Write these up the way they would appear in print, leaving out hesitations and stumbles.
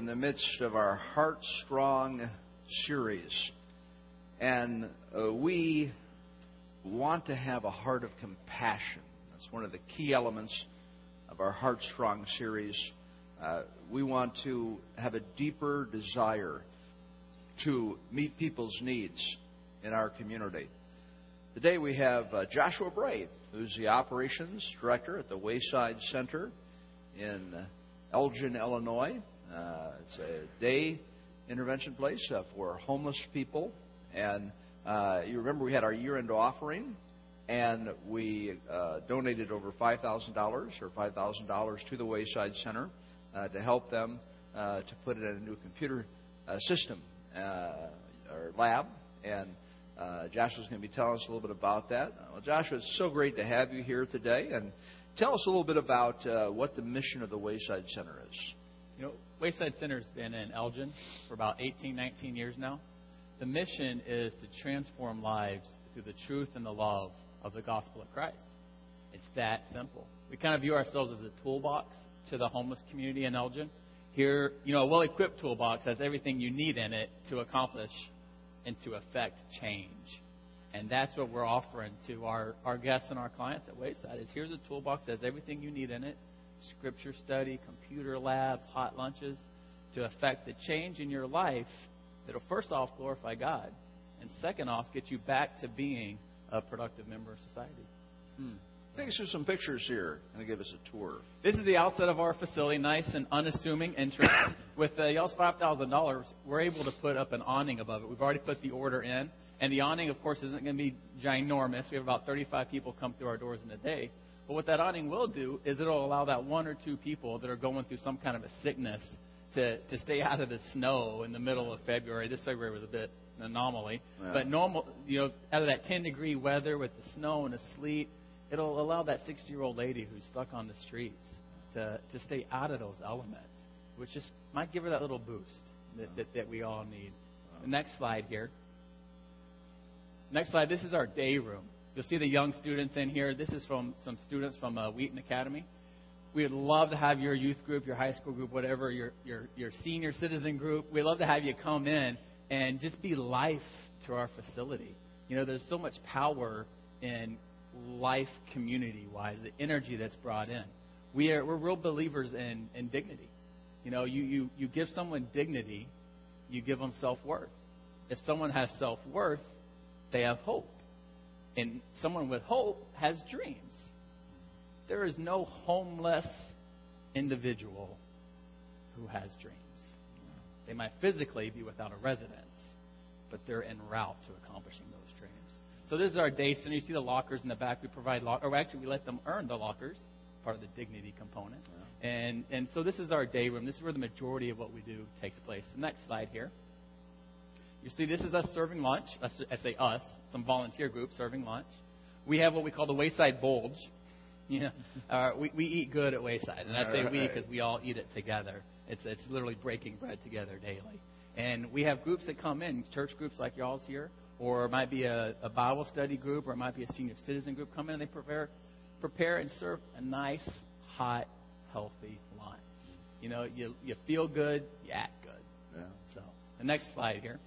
In the midst of our HeartStrong series, and we want to have a heart of compassion. That's one of the key elements of our HeartStrong series. We want to have a deeper desire to meet people's needs in our community. Today we have Joshua Bray, who's the operations director at the Wayside Center in Elgin, Illinois. It's a day intervention place for homeless people. And you remember we had our year-end offering, and we donated over $5,000 to the Wayside Center to help them to put in a new computer system or lab. And Joshua's going to be telling us a little bit about that. Well, Joshua, it's so great to have you here today. And tell us a little bit about what the mission of the Wayside Center is. You know, Wayside Center has been in Elgin for about 18, 19 years now. The mission is to transform lives through the truth and the love of the gospel of Christ. It's that simple. We kind of view ourselves as a toolbox to the homeless community in Elgin. Here, you know, a well-equipped toolbox has everything you need in it to accomplish and to affect change. And that's what we're offering to our guests and our clients at Wayside is here's a toolbox that has everything you need in it. Scripture study, computer labs, hot lunches, to affect the change in your life that'll first off glorify God, and second off get you back to being a productive member of society. Take us through some pictures here and give us a tour. This is the outset of our facility, nice and unassuming entrance. With y'all's $5,000, we're able to put up an awning above it. We've already put the order in, and the awning, of course, isn't going to be ginormous. We have about 35 people come through our doors in a day. But what that awning will do is it'll allow that one or two people that are going through some kind of a sickness to stay out of the snow in the middle of February. This February was a bit an anomaly. Yeah. But normal, you know, out of that 10-degree weather with the snow and the sleet, it'll allow that 60-year-old lady who's stuck on the streets to stay out of those elements, which just might give her that little boost that we all need. Wow. The next slide here. Next slide, this is our day room. You'll see the young students in here. This is from some students from Wheaton Academy. We would love to have your youth group, your high school group, whatever, your senior citizen group. We'd love to have you come in and just be life to our facility. You know, there's so much power in life community-wise, the energy that's brought in. We're real believers in dignity. You know, you give someone dignity, you give them self-worth. If someone has self-worth, they have hope. And someone with hope has dreams. There is no homeless individual who has dreams. They might physically be without a residence, but they're en route to accomplishing those dreams. So this is our day center. You see the lockers in the back. We provide we let them earn the lockers, part of the dignity component. Yeah. And so this is our day room. This is where the majority of what we do takes place. The next slide here. You see this is us serving lunch. I say us. Some volunteer groups serving lunch. We have what we call the Wayside Bulge. You know, we eat good at Wayside. And I say we because we all eat it together. It's literally breaking bread together daily. And we have groups that come in, church groups like y'all's here, or it might be a Bible study group, or it might be a senior citizen group come in, and they prepare and serve a nice, hot, healthy lunch. You know, you feel good, you act good. Yeah. So the next slide here.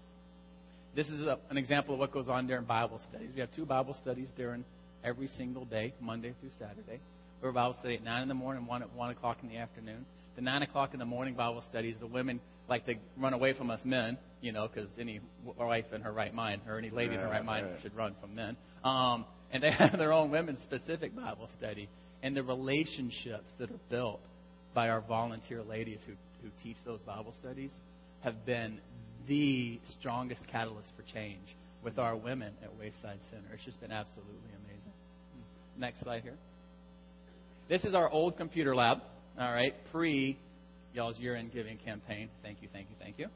This is an example of what goes on during Bible studies. We have two Bible studies during every single day, Monday through Saturday. We have a Bible study at 9 in the morning, one at 1 o'clock in the afternoon. The 9 o'clock in the morning Bible studies, the women like to run away from us men, you know, because any wife in her right mind, or any lady in her right mind should run from men. And they have their own women-specific Bible study. And the relationships that are built by our volunteer ladies who teach those Bible studies have been the strongest catalyst for change with our women at Wayside Center. It's just been absolutely amazing. Next slide here. This is our old computer lab, all right, pre y'all's year-end giving campaign. Thank you, thank you, thank you.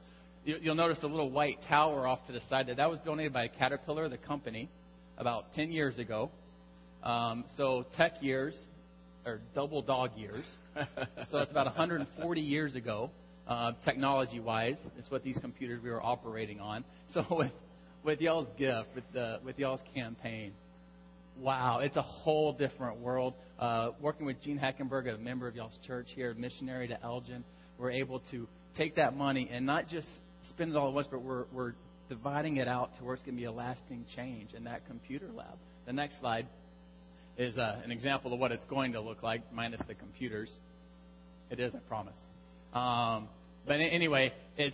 You'll notice a little white tower off to the side. That was donated by Caterpillar, the company, about 10 years ago. So tech years, or double dog years. So that's about 140 years ago. Technology-wise, it's what these computers we were operating on. So with y'all's gift, with y'all's campaign, wow, it's a whole different world. Working with Gene Hackenberg, a member of y'all's church here, missionary to Elgin, we're able to take that money and not just spend it all at once, but we're dividing it out to where it's going to be a lasting change in that computer lab. The next slide is an example of what it's going to look like, minus the computers. It is, I promise. But anyway, we're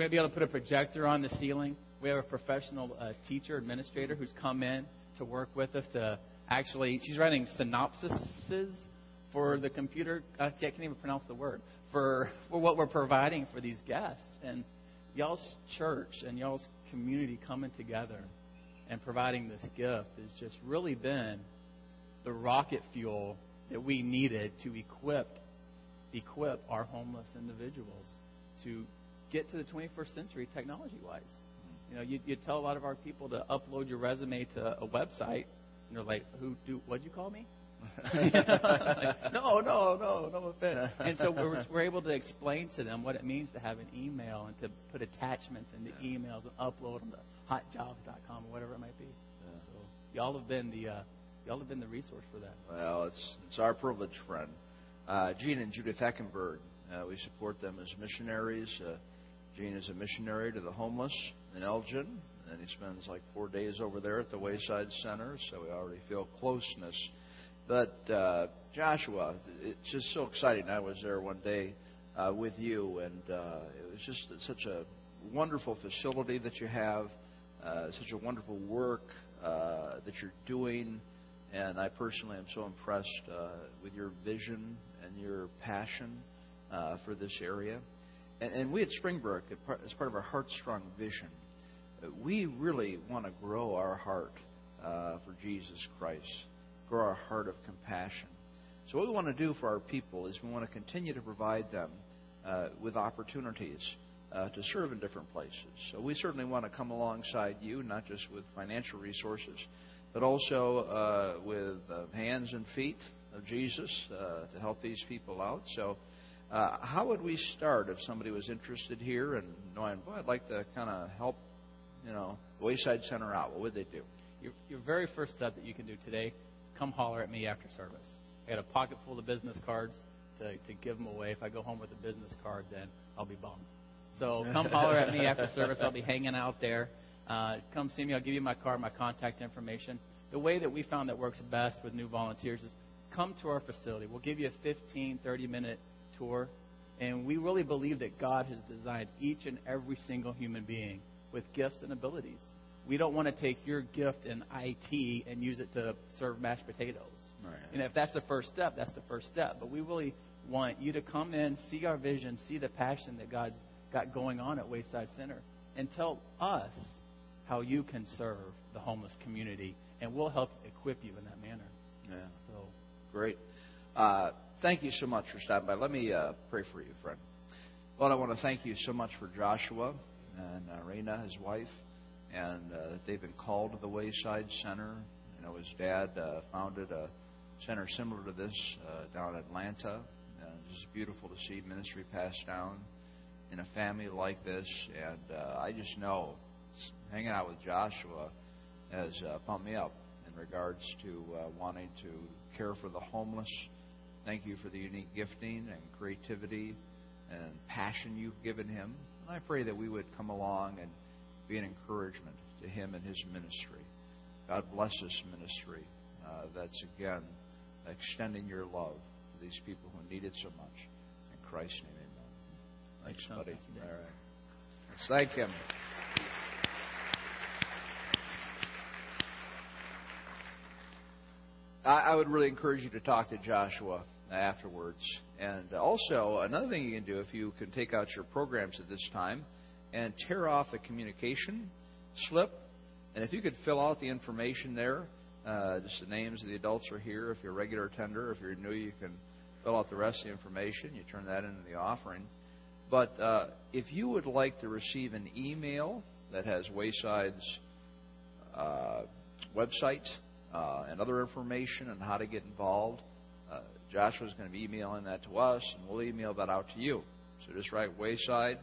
going to be able to put a projector on the ceiling. We have a professional teacher, administrator, who's come in to work with us to actually, she's writing synopsises for the computer. I can't even pronounce the word, for what we're providing for these guests. And y'all's church and y'all's community coming together and providing this gift has just really been the rocket fuel that we needed to equip our homeless individuals to get to the 21st century technology-wise. You know, you tell a lot of our people to upload your resume to a website, and they're like, what'd you call me? Like, no offense. And so we're able to explain to them what it means to have an email and to put attachments into emails and upload them to HotJobs.com or whatever it might be. Yeah. So y'all have been the resource for that. Well, it's our privilege, friend. Gene and Judith Eckenberg, we support them as missionaries. Gene is a missionary to the homeless in Elgin, and he spends like 4 days over there at the Wayside Center, so we already feel closeness. But Joshua, it's just so exciting. I was there one day with you, and it was just such a wonderful facility that you have, such a wonderful work that you're doing. And I personally am so impressed with your vision and your passion for this area. And we at Springbrook, as part of our HeartStrong vision, we really want to grow our heart for Jesus Christ. Grow our heart of compassion. So what we want to do for our people is we want to continue to provide them with opportunities to serve in different places. So we certainly want to come alongside you, not just with financial resources, but also with hands and feet of Jesus to help these people out. So how would we start if somebody was interested here and knowing, well, I'd like to kind of help, the Wayside Center out? What would they do? Your very first step that you can do today, come holler at me after service. I got a pocket full of business cards to give them away. If I go home with a business card, then I'll be bummed. So come holler at me after service. I'll be hanging out there. Come see me. I'll give you my card, my contact information. The way that we found that works best with new volunteers is come to our facility. We'll give you a 15-30-minute tour. And we really believe that God has designed each and every single human being with gifts and abilities. We don't want to take your gift in IT and use it to serve mashed potatoes. Right. And if that's the first step, that's the first step. But we really want you to come in, see our vision, see the passion that God's got going on at Wayside Center, and tell us how you can serve the homeless community, and we'll help equip you in that manner. Yeah. So great. Thank you so much for stopping by. Let me pray for you, friend. Lord, I want to thank you so much for Joshua and Raina, his wife, and they've been called to the Wayside Center. You know, his dad founded a center similar to this down in Atlanta. It's just beautiful to see ministry passed down in a family like this. And I just know hanging out with Joshua has pumped me up in regards to wanting to care for the homeless. Thank you for the unique gifting and creativity and passion you've given him. And I pray that we would come along and be an encouragement to him and his ministry. God bless this ministry that's, again, extending your love to these people who need it so much. In Christ's name, amen. Thanks, buddy. All right. Let's thank him. I would really encourage you to talk to Joshua afterwards. And also, another thing you can do, if you can take out your programs at this time, and tear off the communication slip. And if you could fill out the information there, just the names of the adults are here. If you're a regular attender, if you're new, you can fill out the rest of the information. You turn that into the offering. But if you would like to receive an email that has Wayside's website and other information on how to get involved, Joshua's going to be emailing that to us, and we'll email that out to you. So just write Wayside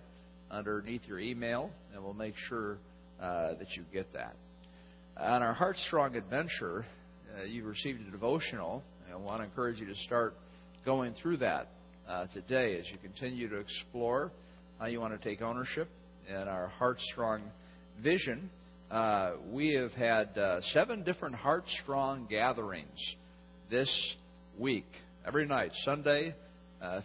underneath your email, and we'll make sure that you get that. On our HeartStrong adventure, you've received a devotional, and I want to encourage you to start going through that today as you continue to explore how you want to take ownership in our HeartStrong vision. We have had 7 different HeartStrong gatherings this week, every night, Sunday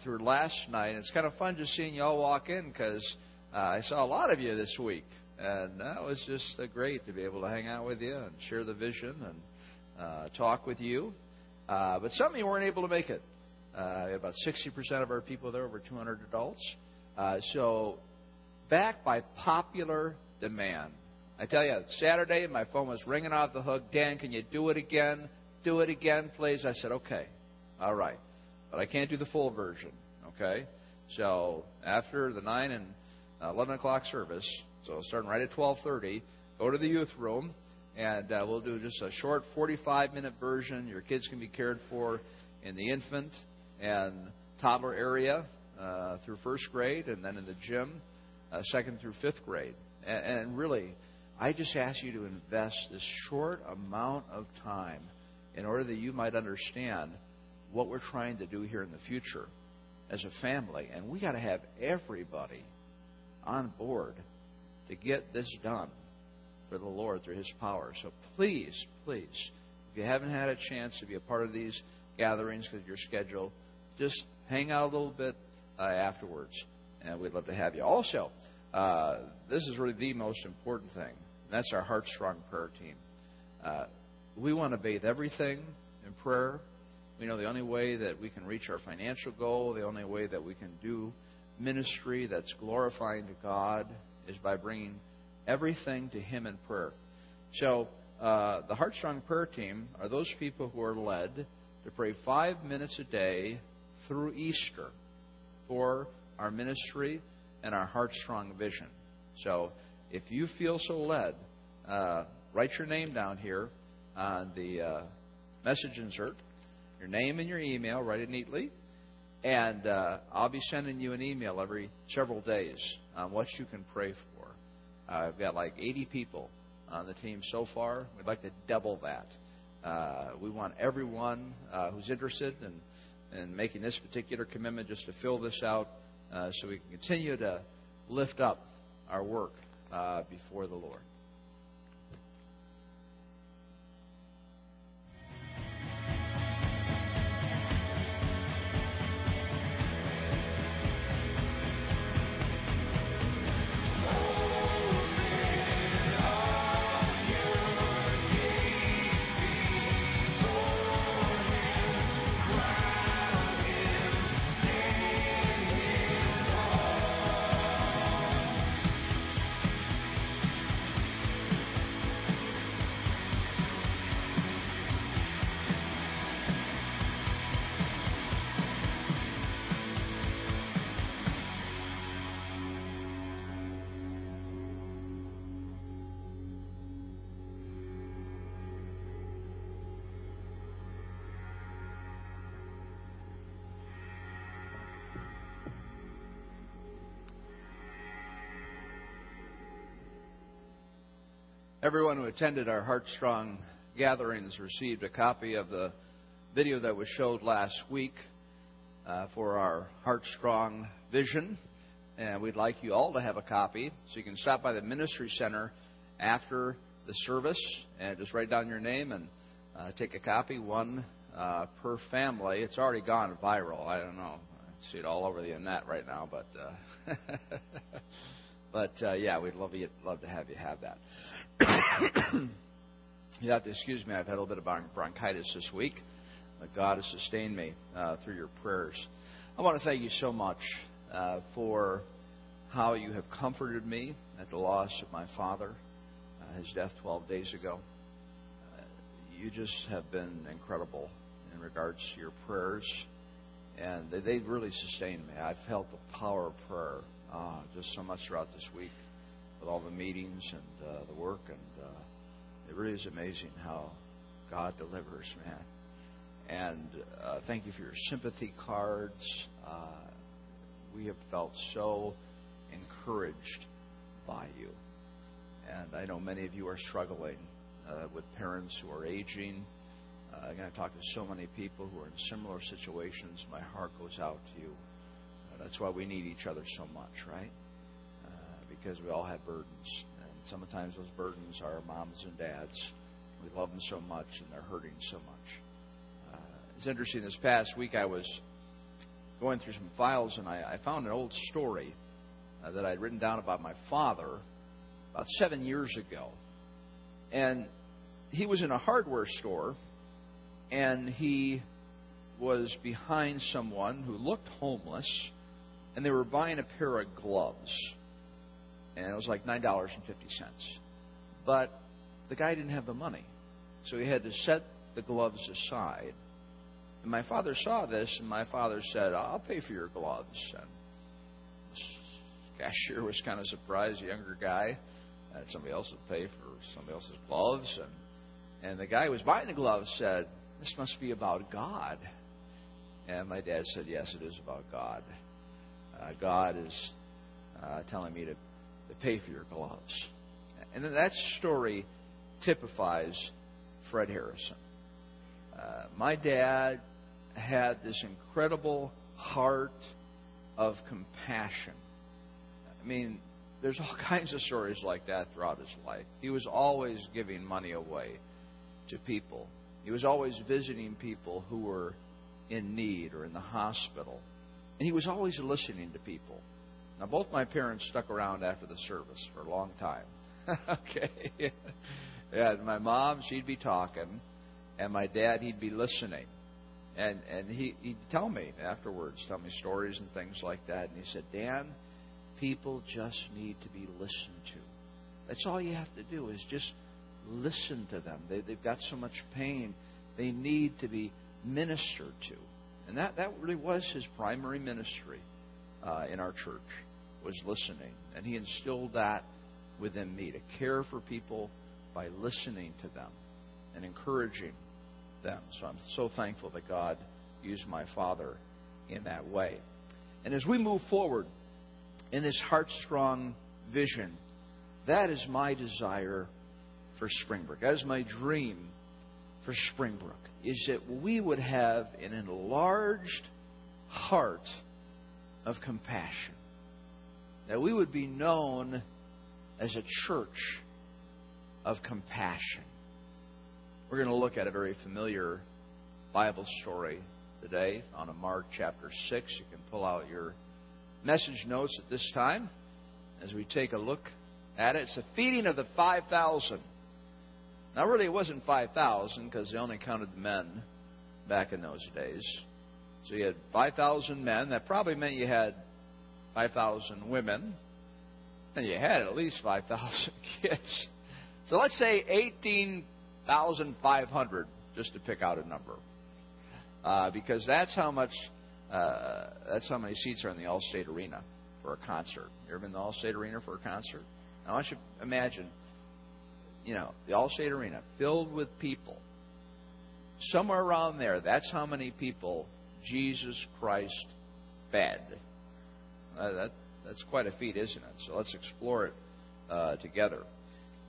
through last night. And it's kind of fun just seeing you all walk in because I saw a lot of you this week. And that was just great to be able to hang out with you and share the vision and talk with you. But some of you weren't able to make it. About 60% of our people there, over 200 adults. So back by popular demand. I tell you, Saturday, my phone was ringing off the hook. Dan, can you do it again? Do it again, please. I said, okay, all right. But I can't do the full version, okay? So after the 9 and 11 o'clock service, so starting right at 12:30, go to the youth room, and we'll do just a short 45-minute version. Your kids can be cared for in the infant and toddler area through first grade, and then in the gym, second through fifth grade. And really, I just ask you to invest this short amount of time in order that you might understand what we're trying to do here in the future as a family. And we got to have everybody on board to get this done for the Lord through His power. So please, please, if you haven't had a chance to be a part of these gatherings because of your schedule, just hang out a little bit afterwards, and we'd love to have you. Also, this is really the most important thing, and that's our HeartStrong prayer team. We want to bathe everything in prayer. We know the only way that we can reach our financial goal, the only way that we can do ministry that's glorifying to God is by bringing everything to Him in prayer. So the HeartStrong prayer team are those people who are led to pray 5 minutes a day through Easter for our ministry and our HeartStrong vision. So if you feel so led, write your name down here on the message insert, your name and your email, write it neatly, and I'll be sending you an email every several days on what you can pray for. I've got like 80 people on the team so far. We'd like to double that. We want everyone who's interested in making this particular commitment just to fill this out so we can continue to lift up our work before the Lord. Everyone who attended our HeartStrong gatherings received a copy of the video that was showed last week for our HeartStrong vision. And we'd like you all to have a copy. So you can stop by the Ministry Center after the service and just write down your name and take a copy, one per family. It's already gone viral. I don't know. I see it all over the internet right now. But, yeah, we'd love to have you have that. You have to excuse me. I've had a little bit of bronchitis this week, but God has sustained me through your prayers. I want to thank you so much for how you have comforted me at the loss of my father, his death 12 days ago. You just have been incredible in regards to your prayers, and they really sustained me. I felt the power of prayer just so much throughout this week, with all the meetings and the work, and it really is amazing how God delivers, man. And thank you for your sympathy cards. We have felt so encouraged by you. And I know many of you are struggling with parents who are aging. I'm going to talk to so many people who are in similar situations. My heart goes out to you. That's why we need each other so much, right? Because we all have burdens. And sometimes those burdens are moms and dads. We love them so much, and they're hurting so much. It's interesting. This past week, I was going through some files, and I found an old story that I'd written down about my father about 7 years ago. And he was in a hardware store, and he was behind someone who looked homeless, and they were buying a pair of gloves. And it was like $9.50. But the guy didn't have the money, so he had to set the gloves aside. And my father saw this, and my father said, "I'll pay for your gloves." And the cashier was kind of surprised, a younger guy, that somebody else would pay for somebody else's gloves. And the guy who was buying the gloves said, "This must be about God." And my dad said, "Yes, it is about God. God is telling me to pay for your gloves." And that story typifies Fred Harrison. My dad had this incredible heart of compassion. I mean, there's all kinds of stories like that throughout his life. He was always giving money away to people. He was always visiting people who were in need or in the hospital. And he was always listening to people. Now, both my parents stuck around after the service for a long time. Okay. Yeah, my mom, she'd be talking, and my dad, he'd be listening. And he'd tell me afterwards, tell me stories and things like that. And he said, "Dan, people just need to be listened to. That's all you have to do is just listen to them. They've got so much pain. They need to be ministered to." And that really was his primary ministry in our church, was listening. And he instilled that within me, to care for people by listening to them and encouraging them. So I'm so thankful that God used my father in that way. And as we move forward in this HeartStrong vision, that is my desire for Springbrook. That is my dream for Springbrook, is that we would have an enlarged heart of compassion. That we would be known as a church of compassion. We're going to look at a very familiar Bible story today on Mark chapter 6. You can pull out your message notes at this time as we take a look at it. It's the feeding of the 5,000. Now, really, it wasn't 5,000 because they only counted the men back in those days. So you had 5,000 men. That probably meant you had 5,000 women. And you had at least 5,000 kids. So let's say 18,500, just to pick out a number. Because that's how many seats are in the Allstate Arena for a concert. You ever been to the Allstate Arena for a concert? Now, I should imagine, you know, the Allstate Arena filled with people. Somewhere around there, that's how many people Jesus Christ fed. That's quite a feat, isn't it? So let's explore it together.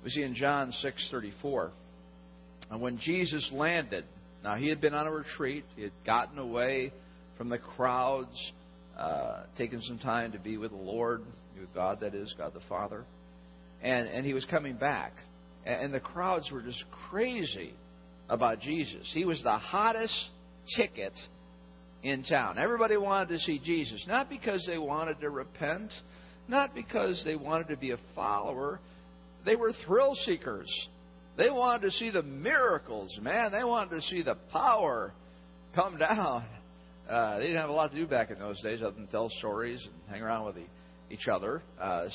We see in John 6:34, and when Jesus landed, now he had been on a retreat. He had gotten away from the crowds, taken some time to be with the Lord, with God, that is, God the Father. And he was coming back. And the crowds were just crazy about Jesus. He was the hottest ticket in town. Everybody wanted to see Jesus, not because they wanted to repent, not because they wanted to be a follower. They were thrill seekers. They wanted to see the miracles, man. They wanted to see the power come down. They didn't have a lot to do back in those days other than tell stories and hang around with each other.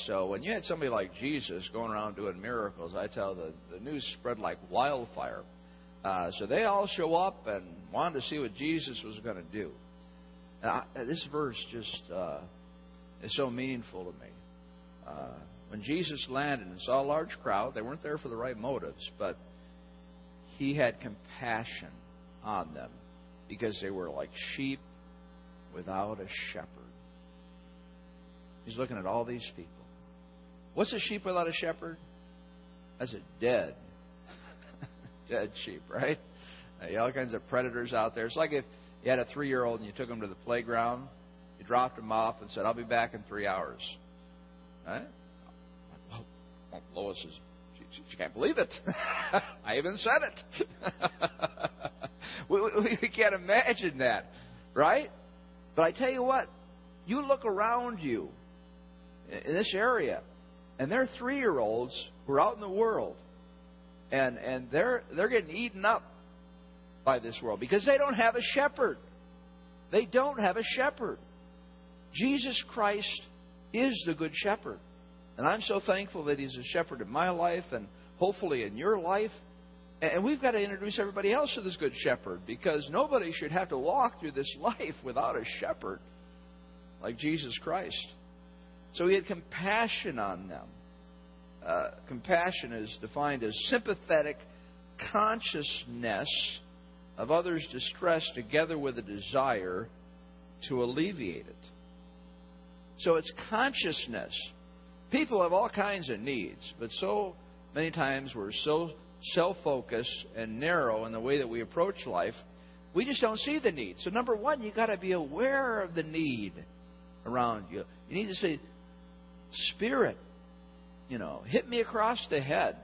So when you had somebody like Jesus going around doing miracles, I tell the news spread like wildfire. So they all show up and wanted to see what Jesus was going to do. Now, this verse just is so meaningful to me. When Jesus landed and saw a large crowd, they weren't there for the right motives, but he had compassion on them because they were like sheep without a shepherd. He's looking at all these people. What's a sheep without a shepherd? That's a dead sheep, right? You know, all kinds of predators out there. It's like if you had a 3-year-old and you took him to the playground, you'd dropped him off and said, I'll be back in 3 hours. Right? Well, Lois is, she can't believe it. I even said it. We can't imagine that, right? But I tell you what, you look around you in this area, and there are 3-year-olds who are out in the world, and they're getting eaten up by this world because they don't have a shepherd. They don't have a shepherd. Jesus Christ is the good shepherd. And I'm so thankful that he's a shepherd in my life and hopefully in your life. And we've got to introduce everybody else to this good shepherd, because nobody should have to walk through this life without a shepherd like Jesus Christ. So he had compassion on them. Compassion is defined as sympathetic consciousness of others' distress together with a desire to alleviate it. So it's consciousness. People have all kinds of needs, but so many times we're so self-focused and narrow in the way that we approach life, we just don't see the need. So number one, you've got to be aware of the need around you. You need to say, Spirit, hit me across the head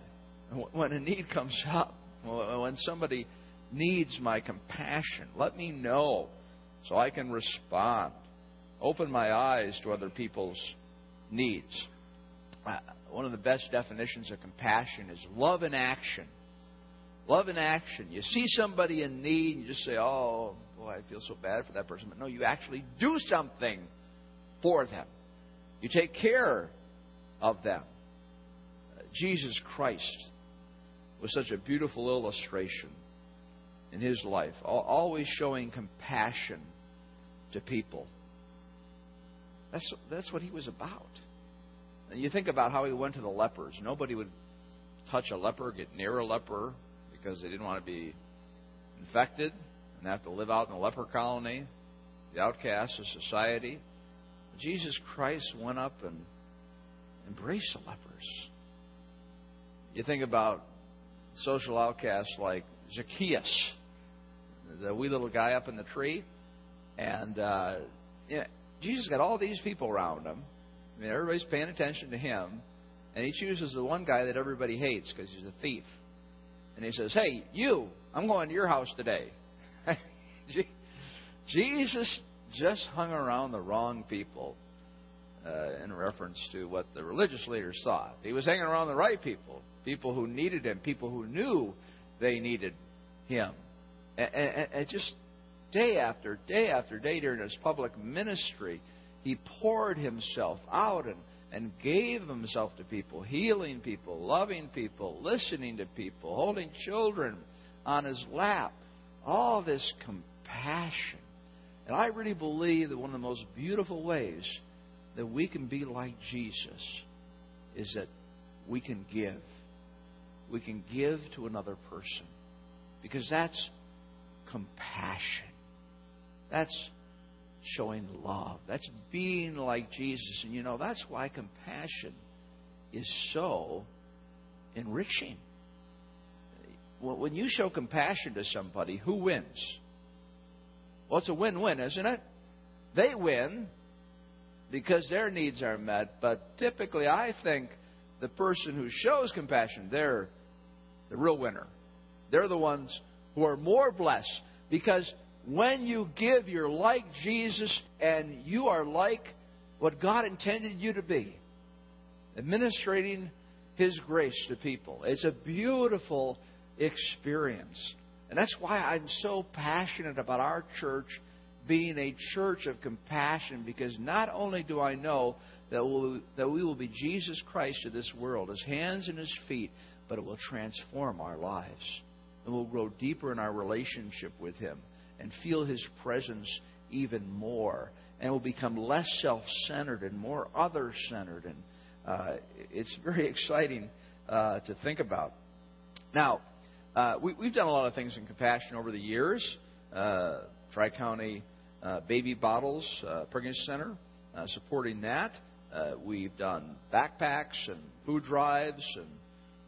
when a need comes up, when somebody needs my compassion. Let me know so I can respond. Open my eyes to other people's needs. One of the best definitions of compassion is love in action. Love in action. You see somebody in need, and you just say, oh, boy, I feel so bad for that person. But no, you actually do something for them. You take care of them. Jesus Christ was such a beautiful illustration in his life, always showing compassion to people. That's what he was about. And you think about how he went to the lepers. Nobody would touch a leper, get near a leper, because they didn't want to be infected and have to live out in the leper colony, the outcasts of society. Jesus Christ went up and embraced the lepers. You think about social outcasts like Zacchaeus, the wee little guy up in the tree. And Jesus got all these people around him. I mean, everybody's paying attention to him, and he chooses the one guy that everybody hates because he's a thief. And he says, hey, you, I'm going to your house today. Jesus just hung around the wrong people in reference to what the religious leaders thought. He was hanging around the right people, people who needed him, people who knew they needed him. And just day after day after day during his public ministry, he poured himself out and gave himself to people, healing people, loving people, listening to people, holding children on his lap. All this compassion. And I really believe that one of the most beautiful ways that we can be like Jesus is that we can give. We can give to another person, because that's compassion. That's showing love. That's being like Jesus. And that's why compassion is so enriching. When you show compassion to somebody, who wins? Well, it's a win-win, isn't it? They win because their needs are met. But typically, I think the person who shows compassion, they're the real winner. They're the ones who are more blessed, because when you give, you're like Jesus, and you are like what God intended you to be, administrating His grace to people. It's a beautiful experience. And that's why I'm so passionate about our church being a church of compassion, because not only do I know that we will be Jesus Christ to this world, His hands and His feet, but it will transform our lives. And we'll grow deeper in our relationship with Him and feel His presence even more. And will become less self-centered and more other-centered. And it's very exciting to think about. Now, we've done a lot of things in compassion over the years. Tri County Baby Bottles Pregnancy Center, supporting that. We've done backpacks and food drives and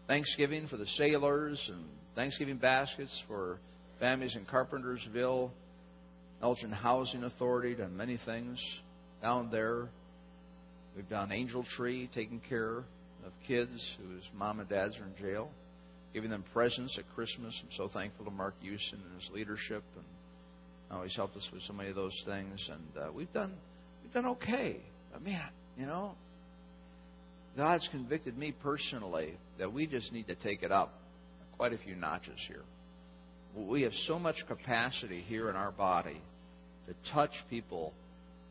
Thanksgiving for the sailors and Thanksgiving baskets for families in Carpentersville, Elgin Housing Authority, done many things. down there. We've done Angel Tree, taking care of kids whose mom and dads are in jail, giving them presents at Christmas. I'm so thankful to Mark Euston and his leadership, and how he's helped us with so many of those things. And we've done okay. But man, you know, God's convicted me personally that we just need to take it up quite a few notches here. We have so much capacity here in our body to touch people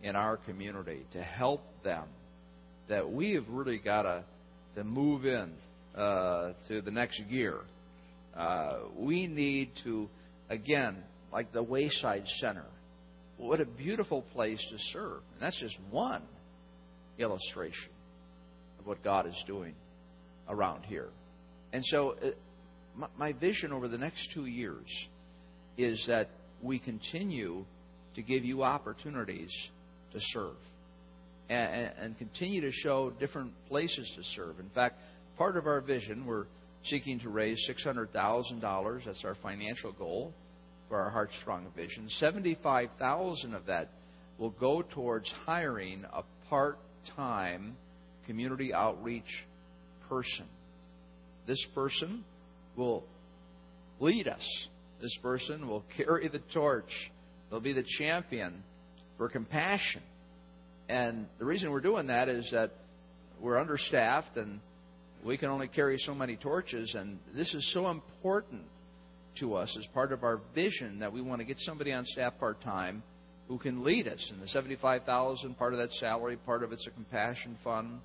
in our community, to help them, that we have really got to move in to the next gear. We need to, again, like the Wayside Center. What a beautiful place to serve. And that's just one illustration of what God is doing around here. And so my vision over the next 2 years is that we continue to give you opportunities to serve and continue to show different places to serve. In fact, part of our vision, we're seeking to raise $600,000. That's our financial goal for our HeartStrong vision. $75,000 of that will go towards hiring a part-time community outreach person. This person will lead us. This person will carry the torch. They'll be the champion for compassion. And the reason we're doing that is that we're understaffed and we can only carry so many torches. And this is so important to us as part of our vision that we want to get somebody on staff part-time who can lead us. And the $75,000, part of that salary, part of it's a compassion fund.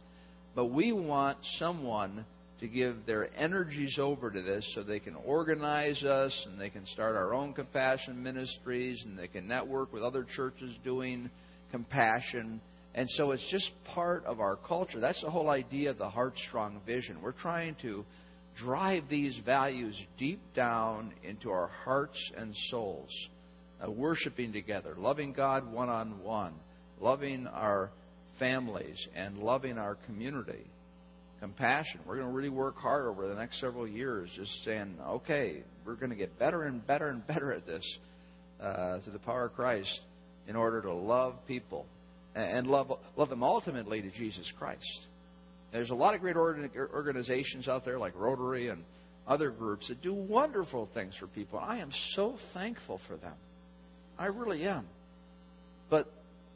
But we want someone to give their energies over to this so they can organize us and they can start our own compassion ministries and they can network with other churches doing compassion. And so it's just part of our culture. That's the whole idea of the HeartStrong vision. We're trying to drive these values deep down into our hearts and souls, worshiping together, loving God one-on-one, loving our families, and loving our community. Compassion. We're going to really work hard over the next several years just saying, okay, we're going to get better and better and better at this through the power of Christ in order to love people and love them ultimately to Jesus Christ. There's a lot of great organizations out there like Rotary and other groups that do wonderful things for people. I am so thankful for them. I really am. But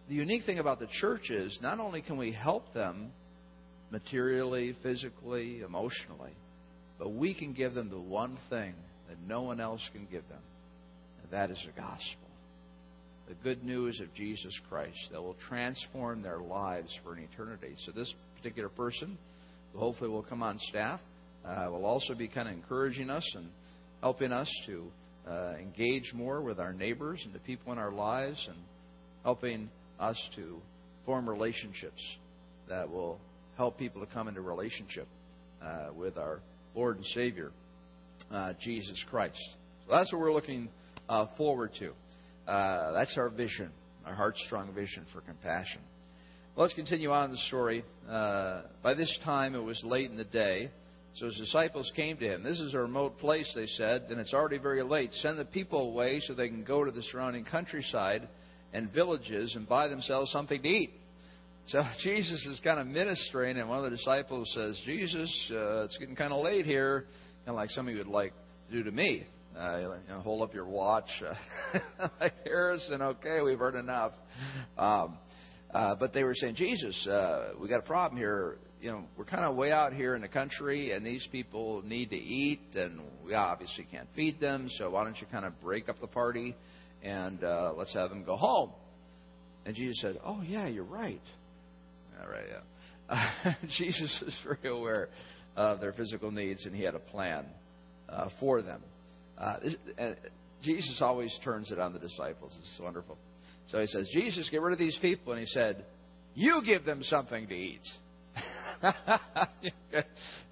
the unique thing about the church is not only can we help them materially, physically, emotionally, but we can give them the one thing that no one else can give them, and that is the gospel, the good news of Jesus Christ that will transform their lives for an eternity. So this particular person, who hopefully will come on staff, will also be kind of encouraging us and helping us to engage more with our neighbors and the people in our lives and helping us to form relationships that will help people to come into relationship with our Lord and Savior, Jesus Christ. So that's what we're looking forward to. That's our vision, our HeartStrong vision for compassion. Well, let's continue on the story. By this time, it was late in the day, so his disciples came to him. This is a remote place, they said, and it's already very late. Send the people away so they can go to the surrounding countryside and villages and buy themselves something to eat. So Jesus is kind of ministering, and one of the disciples says, Jesus, it's getting kind of late here, kind of like some of you would like to do to me. Hold up your watch. Like Harrison, okay, we've heard enough. But they were saying, Jesus, we got a problem here. You know, we're kind of way out here in the country, and these people need to eat, and we obviously can't feed them, so why don't you kind of break up the party, and let's have them go home. And Jesus said, oh, yeah, you're right. All right, yeah. Jesus was very aware of their physical needs, and he had a plan for them. Jesus always turns it on the disciples. It's wonderful. So he says, Jesus, get rid of these people. And he said, you give them something to eat.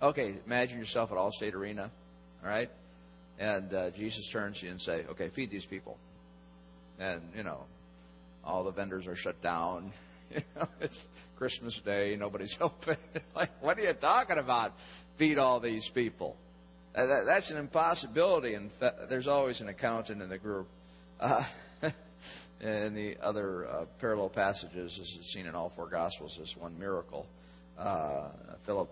Okay, imagine yourself at Allstate Arena, all right? And Jesus turns to you and say, okay, feed these people. And, you know, all the vendors are shut down. You know, it's Christmas Day. Nobody's open. Like, what are you talking about? Feed all these people. That's an impossibility. And there's always an accountant in the group. in the other parallel passages, as is seen in all four Gospels, this one miracle. Philip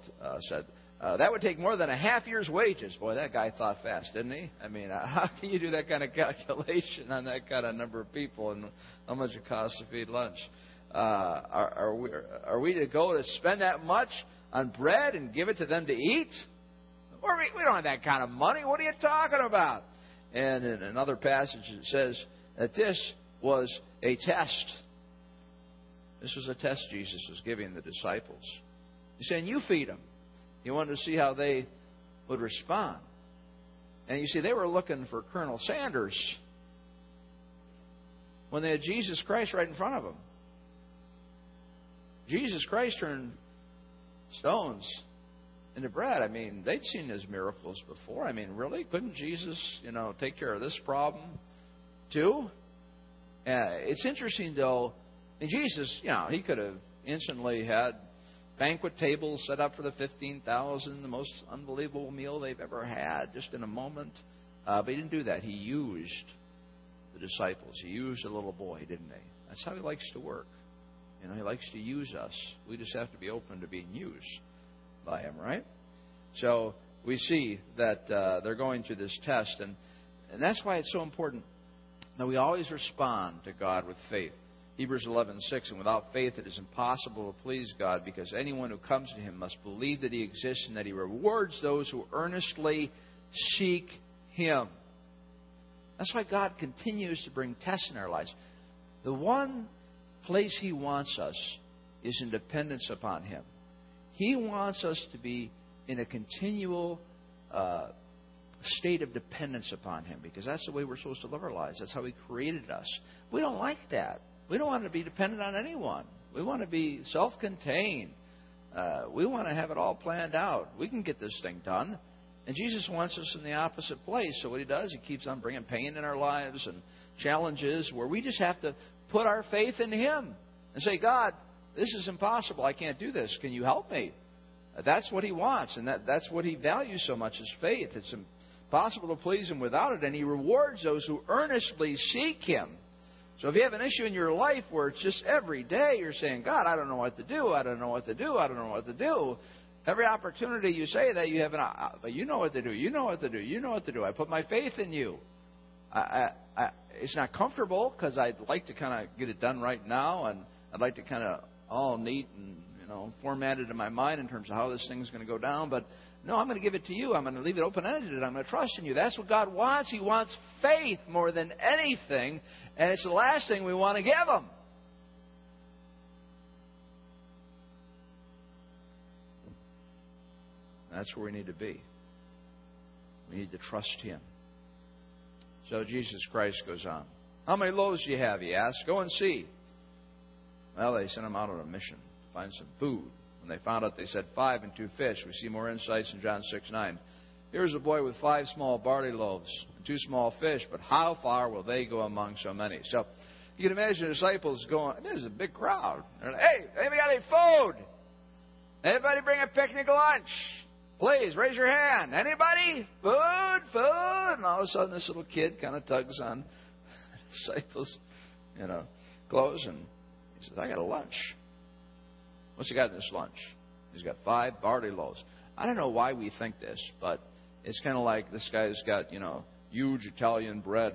said, that would take more than a half year's wages. Boy, that guy thought fast, didn't he? I mean, how can you do that kind of calculation on that kind of number of people and how much it costs to feed lunch? Are we to go to spend that much on bread and give it to them to eat? We don't have that kind of money. What are you talking about? And in another passage it says that this was a test. This was a test Jesus was giving the disciples. He's saying, you feed them. He wanted to see how they would respond. And you see, they were looking for Colonel Sanders when they had Jesus Christ right in front of them. Jesus Christ turned stones into bread. I mean, they'd seen his miracles before. I mean, really? Couldn't Jesus, take care of this problem too? It's interesting, though. And Jesus, he could have instantly had banquet tables set up for the 15,000, the most unbelievable meal they've ever had, just in a moment. But he didn't do that. He used the disciples. He used a little boy, didn't he? That's how he likes to work. He likes to use us. We just have to be open to being used by him, right? So we see that they're going through this test, and that's why it's so important that we always respond to God with faith. Hebrews 11:6, and without faith it is impossible to please God, because anyone who comes to him must believe that he exists and that he rewards those who earnestly seek him. That's why God continues to bring tests in our lives. The one place he wants us is in dependence upon him. He wants us to be in a continual state of dependence upon him, because that's the way we're supposed to live our lives. That's how he created us. We don't like that. We don't want to be dependent on anyone. We want to be self-contained. We want to have it all planned out. We can get this thing done. And Jesus wants us in the opposite place. So what he does, he keeps on bringing pain in our lives and challenges where we just have to put our faith in him and say, God, this is impossible. I can't do this. Can you help me? That's what he wants, and that's what he values so much is faith. It's impossible to please him without it, and he rewards those who earnestly seek him. So if you have an issue in your life where it's just every day you're saying, God, I don't know what to do. I don't know what to do. I don't know what to do. Every opportunity you say that, you have but you know what to do. You know what to do. You know what to do. I put my faith in you. It's not comfortable because I'd like to kind of get it done right now, and I'd like to kind of all neat and formatted in my mind in terms of how this thing's going to go down. But no, I'm going to give it to you. I'm going to leave it open-ended, and I'm going to trust in you. That's what God wants. He wants faith more than anything, and it's the last thing we want to give him. That's where we need to be. We need to trust him. So Jesus Christ goes on. How many loaves do you have, he asked. Go and see. Well, they sent him out on a mission to find some food. When they found out, they said 5 and 2 fish. We see more insights in John 6:9. Here's a boy with 5 small barley loaves and 2 small fish, but how far will they go among so many? So you can imagine the disciples going, this is a big crowd. They're like, hey, anybody got any food? Anybody bring a picnic lunch? Please, raise your hand. Anybody? Food. And all of a sudden, this little kid kind of tugs on the disciples' clothes, and he says, I got a lunch. What's he got in this lunch? He's got 5 barley loaves. I don't know why we think this, but it's kind of like this guy's got, huge Italian bread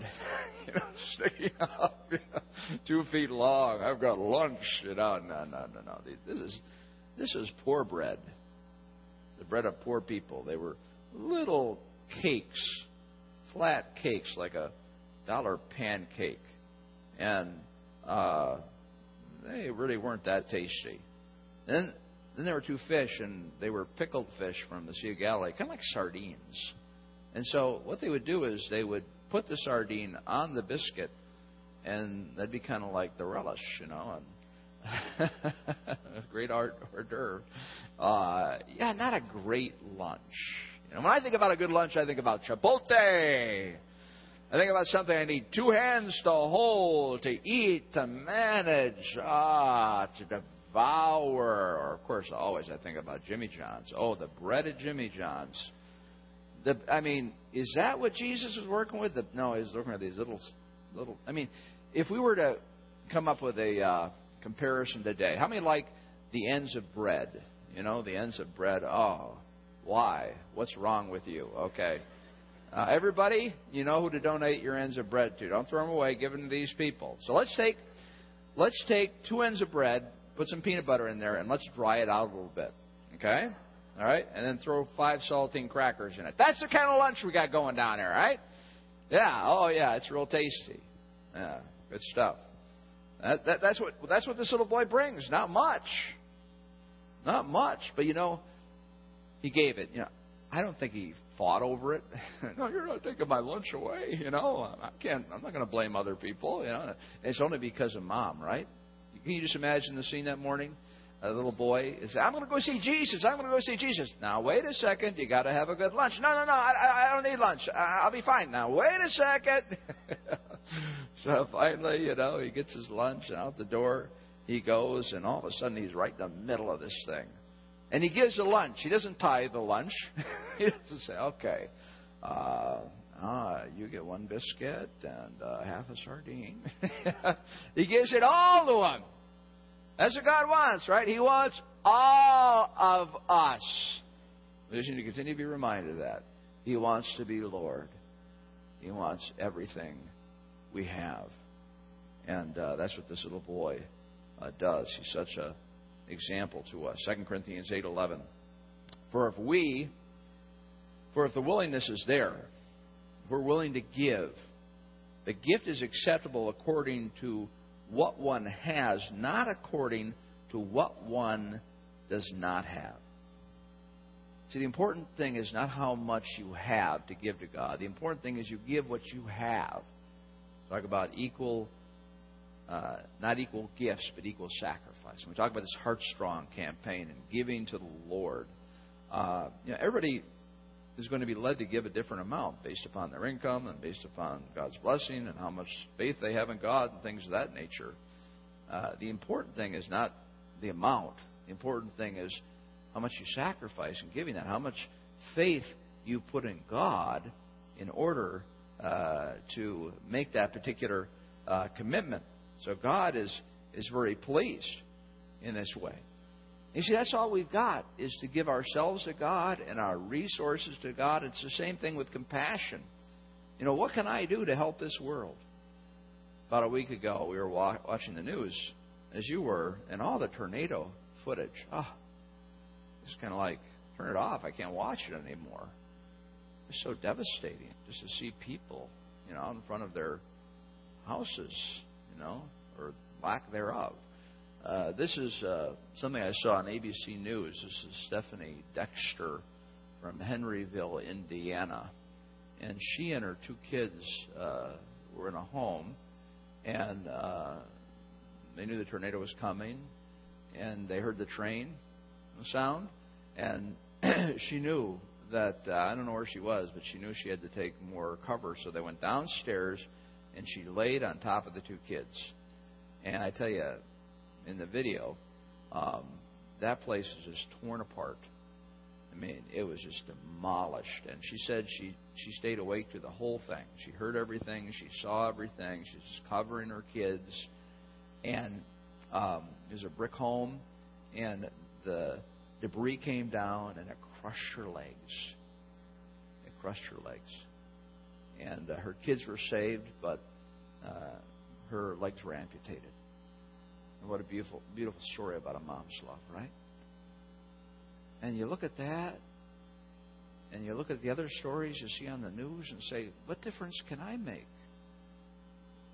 sticking out 2 feet long. I've got lunch. No. This is poor bread. The bread of poor people. They were little cakes, flat cakes, like a dollar pancake. And they really weren't that tasty. Then there were 2 fish, and they were pickled fish from the Sea of Galilee, kind of like sardines. And so what they would do is they would put the sardine on the biscuit, and that'd be kind of like the relish, and great hors d'oeuvre. Not a great lunch. When I think about a good lunch, I think about Chipotle. I think about something I need 2 hands to hold, to eat, to manage, to devour. Or, of course, always I think about Jimmy John's. Oh, the bread at Jimmy John's. Is that what Jesus was working with? No, he was working with these little. If we were to come up with a comparison today. How many like the ends of bread? You know, the ends of bread. Oh, why? What's wrong with you? Okay. Everybody, you know who to donate your ends of bread to. Don't throw them away. Give them to these people. So let's take two ends of bread, put some peanut butter in there, and let's dry it out a little bit. Okay? All right? And then throw 5 saltine crackers in it. That's the kind of lunch we got going down here, right? Yeah. Oh, yeah. It's real tasty. Yeah. Good stuff. That's what this little boy brings. Not much. But, you know, he gave it. You know, I don't think he fought over it. No, you're not taking my lunch away. You know, I'm not going to blame other people. You know, it's only because of Mom, right? Can you just imagine the scene that morning? A little boy is, I'm going to go see Jesus. Now, wait a second. You got to have a good lunch. No. I don't need lunch. I'll be fine. Now, wait a second. So finally, you know, he gets his lunch, and out the door he goes, and all of a sudden he's right in the middle of this thing. And he gives the lunch. He doesn't tie the lunch. He doesn't say, okay, you get one biscuit and half a sardine. He gives it all to him. That's what God wants, right? He wants all of us. We just need to continue to be reminded of that. He wants to be Lord. He wants everything we have. And that's what this little boy does. He's such an example to us. 2 Corinthians 8:11. For if the willingness is there, if we're willing to give, the gift is acceptable according to what one has, not according to what one does not have. See, the important thing is not how much you have to give to God. The important thing is you give what you have. Talk about equal, not equal gifts, but equal sacrifice. When we talk about this HeartStrong campaign and giving to the Lord, everybody is going to be led to give a different amount based upon their income and based upon God's blessing and how much faith they have in God and things of that nature. The important thing is not the amount. The important thing is how much you sacrifice in giving that, how much faith you put in God in order to make that particular commitment. So God is very pleased in this way. You see, that's all we've got is to give ourselves to God and our resources to God. It's the same thing with compassion. You know, what can I do to help this world? About a week ago, we were watching the news, as you were, and all the tornado footage. Oh, it's kind of like, turn it off. I can't watch it anymore. It's so devastating just to see people, you know, out in front of their houses, you know, or lack thereof. This is something I saw on ABC News. This is Stephanie Dexter from Henryville, Indiana. And she and her 2 kids were in a home, and they knew the tornado was coming, and they heard the train sound, and she knew that, I don't know where she was, but she knew she had to take more cover, so they went downstairs, and she laid on top of the 2 kids. And I tell you, in the video, that place is just torn apart. I mean, it was just demolished. And she said she stayed awake through the whole thing. She heard everything. She saw everything. She's covering her kids. And it was a brick home, and the debris came down, and it crushed her legs. And her kids were saved, but her legs were amputated. And what a beautiful, beautiful story about a mom's love, right? And you look at that, and you look at the other stories you see on the news and say, what difference can I make?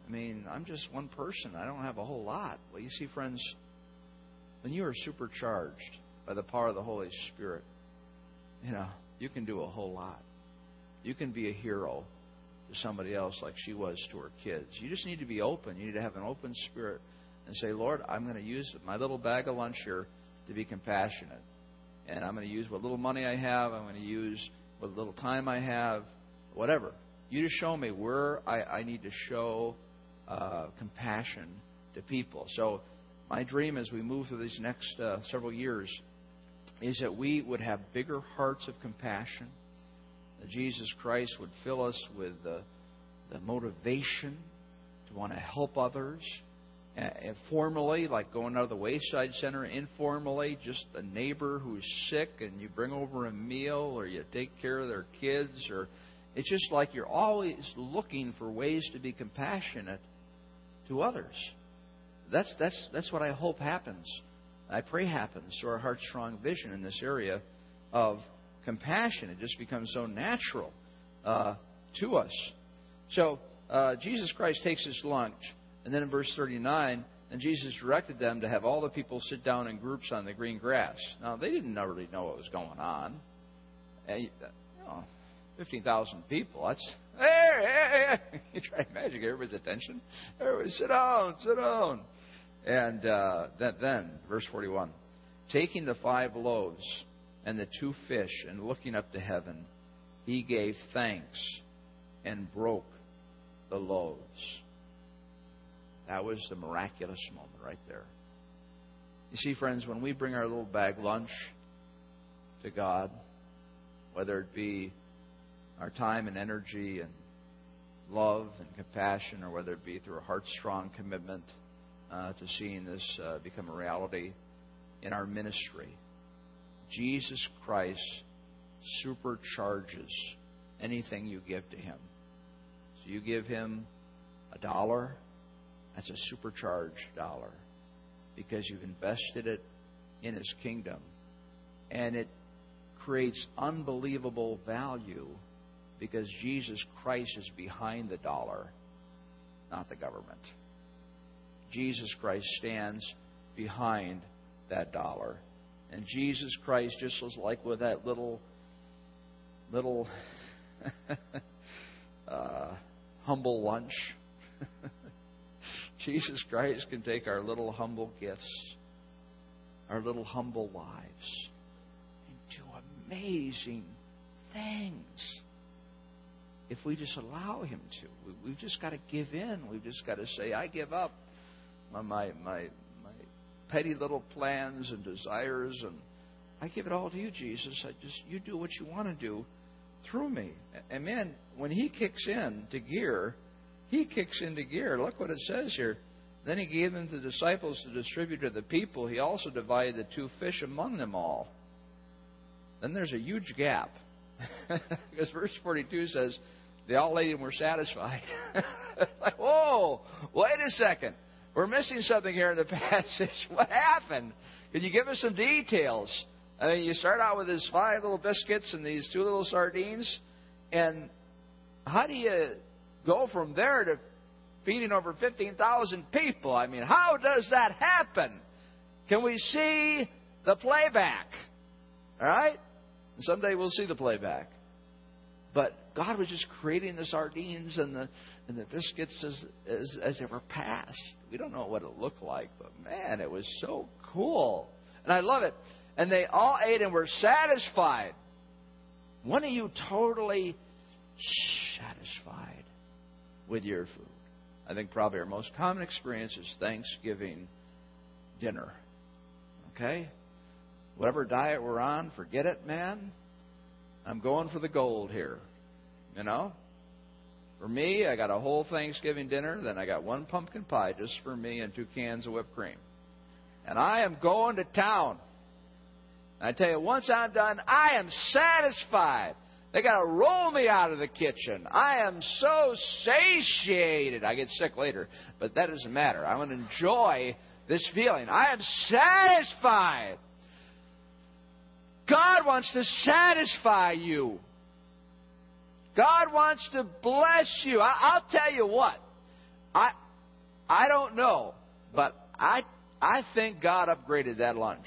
I mean, I'm just one person. I don't have a whole lot. Well, you see, friends, when you are supercharged by the power of the Holy Spirit, you know, you can do a whole lot. You can be a hero to somebody else like she was to her kids. You just need to be open. You need to have an open spirit and say, Lord, I'm going to use my little bag of lunch here to be compassionate. And I'm going to use what little money I have. I'm going to use what little time I have, whatever. You just show me where I need to show compassion to people. So my dream as we move through these next several years is that we would have bigger hearts of compassion, that Jesus Christ would fill us with the motivation to want to help others, formally, like going out of the Wayside Center, informally, just a neighbor who's sick and you bring over a meal or you take care of their kids, or it's just like you're always looking for ways to be compassionate to others. That's what I hope happens. I pray happens to our HeartStrong vision in this area of compassion. It just becomes so natural to us. So Jesus Christ takes his lunch. And then in verse 39, and Jesus directed them to have all the people sit down in groups on the green grass. Now, they didn't really know what was going on. 15,000 people, that's, hey! You try to imagine everybody's attention. Everybody, sit down, sit down. And then, verse 41, taking the 5 loaves and the 2 fish and looking up to heaven, he gave thanks and broke the loaves. That was the miraculous moment right there. You see, friends, when we bring our little bag lunch to God, whether it be our time and energy and love and compassion, or whether it be through a HeartStrong commitment to seeing this become a reality in our ministry, Jesus Christ supercharges anything you give to Him. So you give Him $1, that's a supercharged dollar because you've invested it in His kingdom. And it creates unbelievable value because Jesus Christ is behind the dollar, not the government. Jesus Christ stands behind that dollar. And Jesus Christ, just was like with that little humble lunch, Jesus Christ can take our little humble gifts, our little humble lives, and do amazing things if we just allow Him to. We've just got to give in. We've just got to say, I give up my petty little plans and desires, and I give it all to you, Jesus. You do what you want to do through me. And man, when He kicks into gear, He kicks into gear. Look what it says here. Then He gave them to the disciples to distribute to the people. He also divided the 2 fish among them all. Then there's a huge gap. Because verse 42 says, they all ate and were satisfied. Like, whoa, wait a second. We're missing something here in the passage. What happened? Can you give us some details? I mean, you start out with these 5 little biscuits and these 2 little sardines. And how do you go from there to feeding over 15,000 people? I mean, how does that happen? Can we see the playback? All right? And someday we'll see the playback. But God was just creating the sardines and the biscuits as they were passed. We don't know what it looked like, but man, it was so cool. And I love it. And they all ate and were satisfied. When are you totally satisfied with your food? I think probably our most common experience is Thanksgiving dinner. Okay? Whatever diet we're on, forget it, man. I'm going for the gold here. You know? For me, I got a whole Thanksgiving dinner, then I got 1 pumpkin pie just for me and 2 cans of whipped cream. And I am going to town. And I tell you, once I'm done, I am satisfied. They got to roll me out of the kitchen. I am so satiated. I get sick later, but that doesn't matter. I want to enjoy this feeling. I am satisfied. God wants to satisfy you. God wants to bless you. I'll tell you what. I don't know, but I think God upgraded that lunch.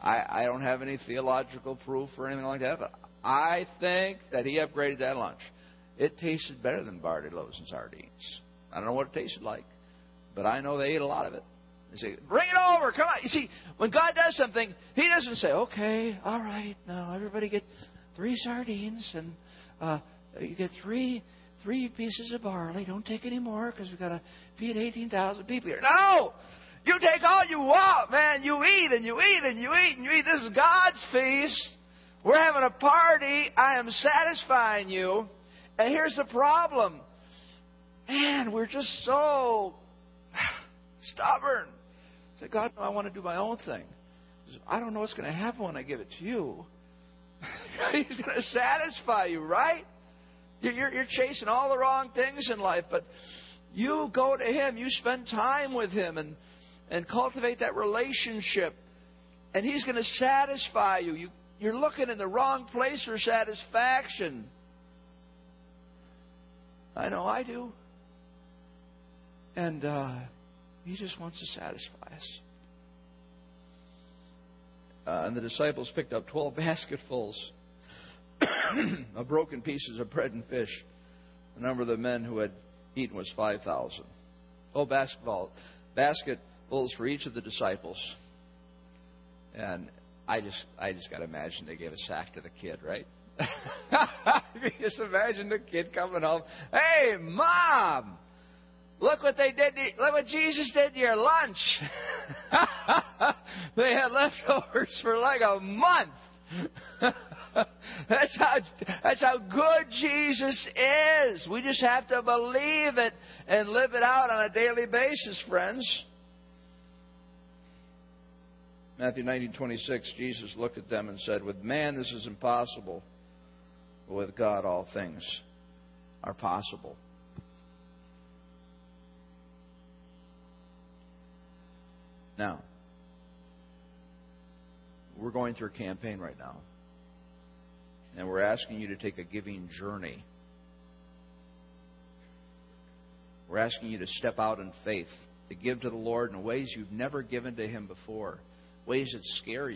I don't have any theological proof or anything like that, but I think that He upgraded that lunch. It tasted better than barley loaves and sardines. I don't know what it tasted like, but I know they ate a lot of it. They say, bring it over, come on. You see, when God does something, He doesn't say, okay, all right, now everybody get 3 sardines and you get three pieces of barley. Don't take any more because we've got to feed 18,000 people here. No! You take all you want, man. You eat and you eat and you eat and you eat. This is God's feast. We're having a party. I am satisfying you. And here's the problem. Man, we're just so stubborn. I said, God, no, I want to do my own thing. I said, I don't know what's going to happen when I give it to you. He's going to satisfy you, right? You're chasing all the wrong things in life, but you go to Him. You spend time with Him and cultivate that relationship, and He's going to satisfy you. You're looking in the wrong place for satisfaction. I know I do. And He just wants to satisfy us. And the disciples picked up 12 basketfuls of broken pieces of bread and fish. The number of the men who had eaten was 5,000. 12 basketfuls for each of the disciples. And I just got to imagine they gave a sack to the kid, right? Just imagine the kid coming home. Hey, Mom! Look what they did. Look what Jesus did to your lunch. They had leftovers for like a month. That's how good Jesus is. We just have to believe it and live it out on a daily basis, friends. Matthew 19:26, Jesus looked at them and said, "With man this is impossible, but with God all things are possible." Now, we're going through a campaign right now, and we're asking you to take a giving journey. We're asking you to step out in faith, to give to the Lord in ways you've never given to Him before, ways that scare you,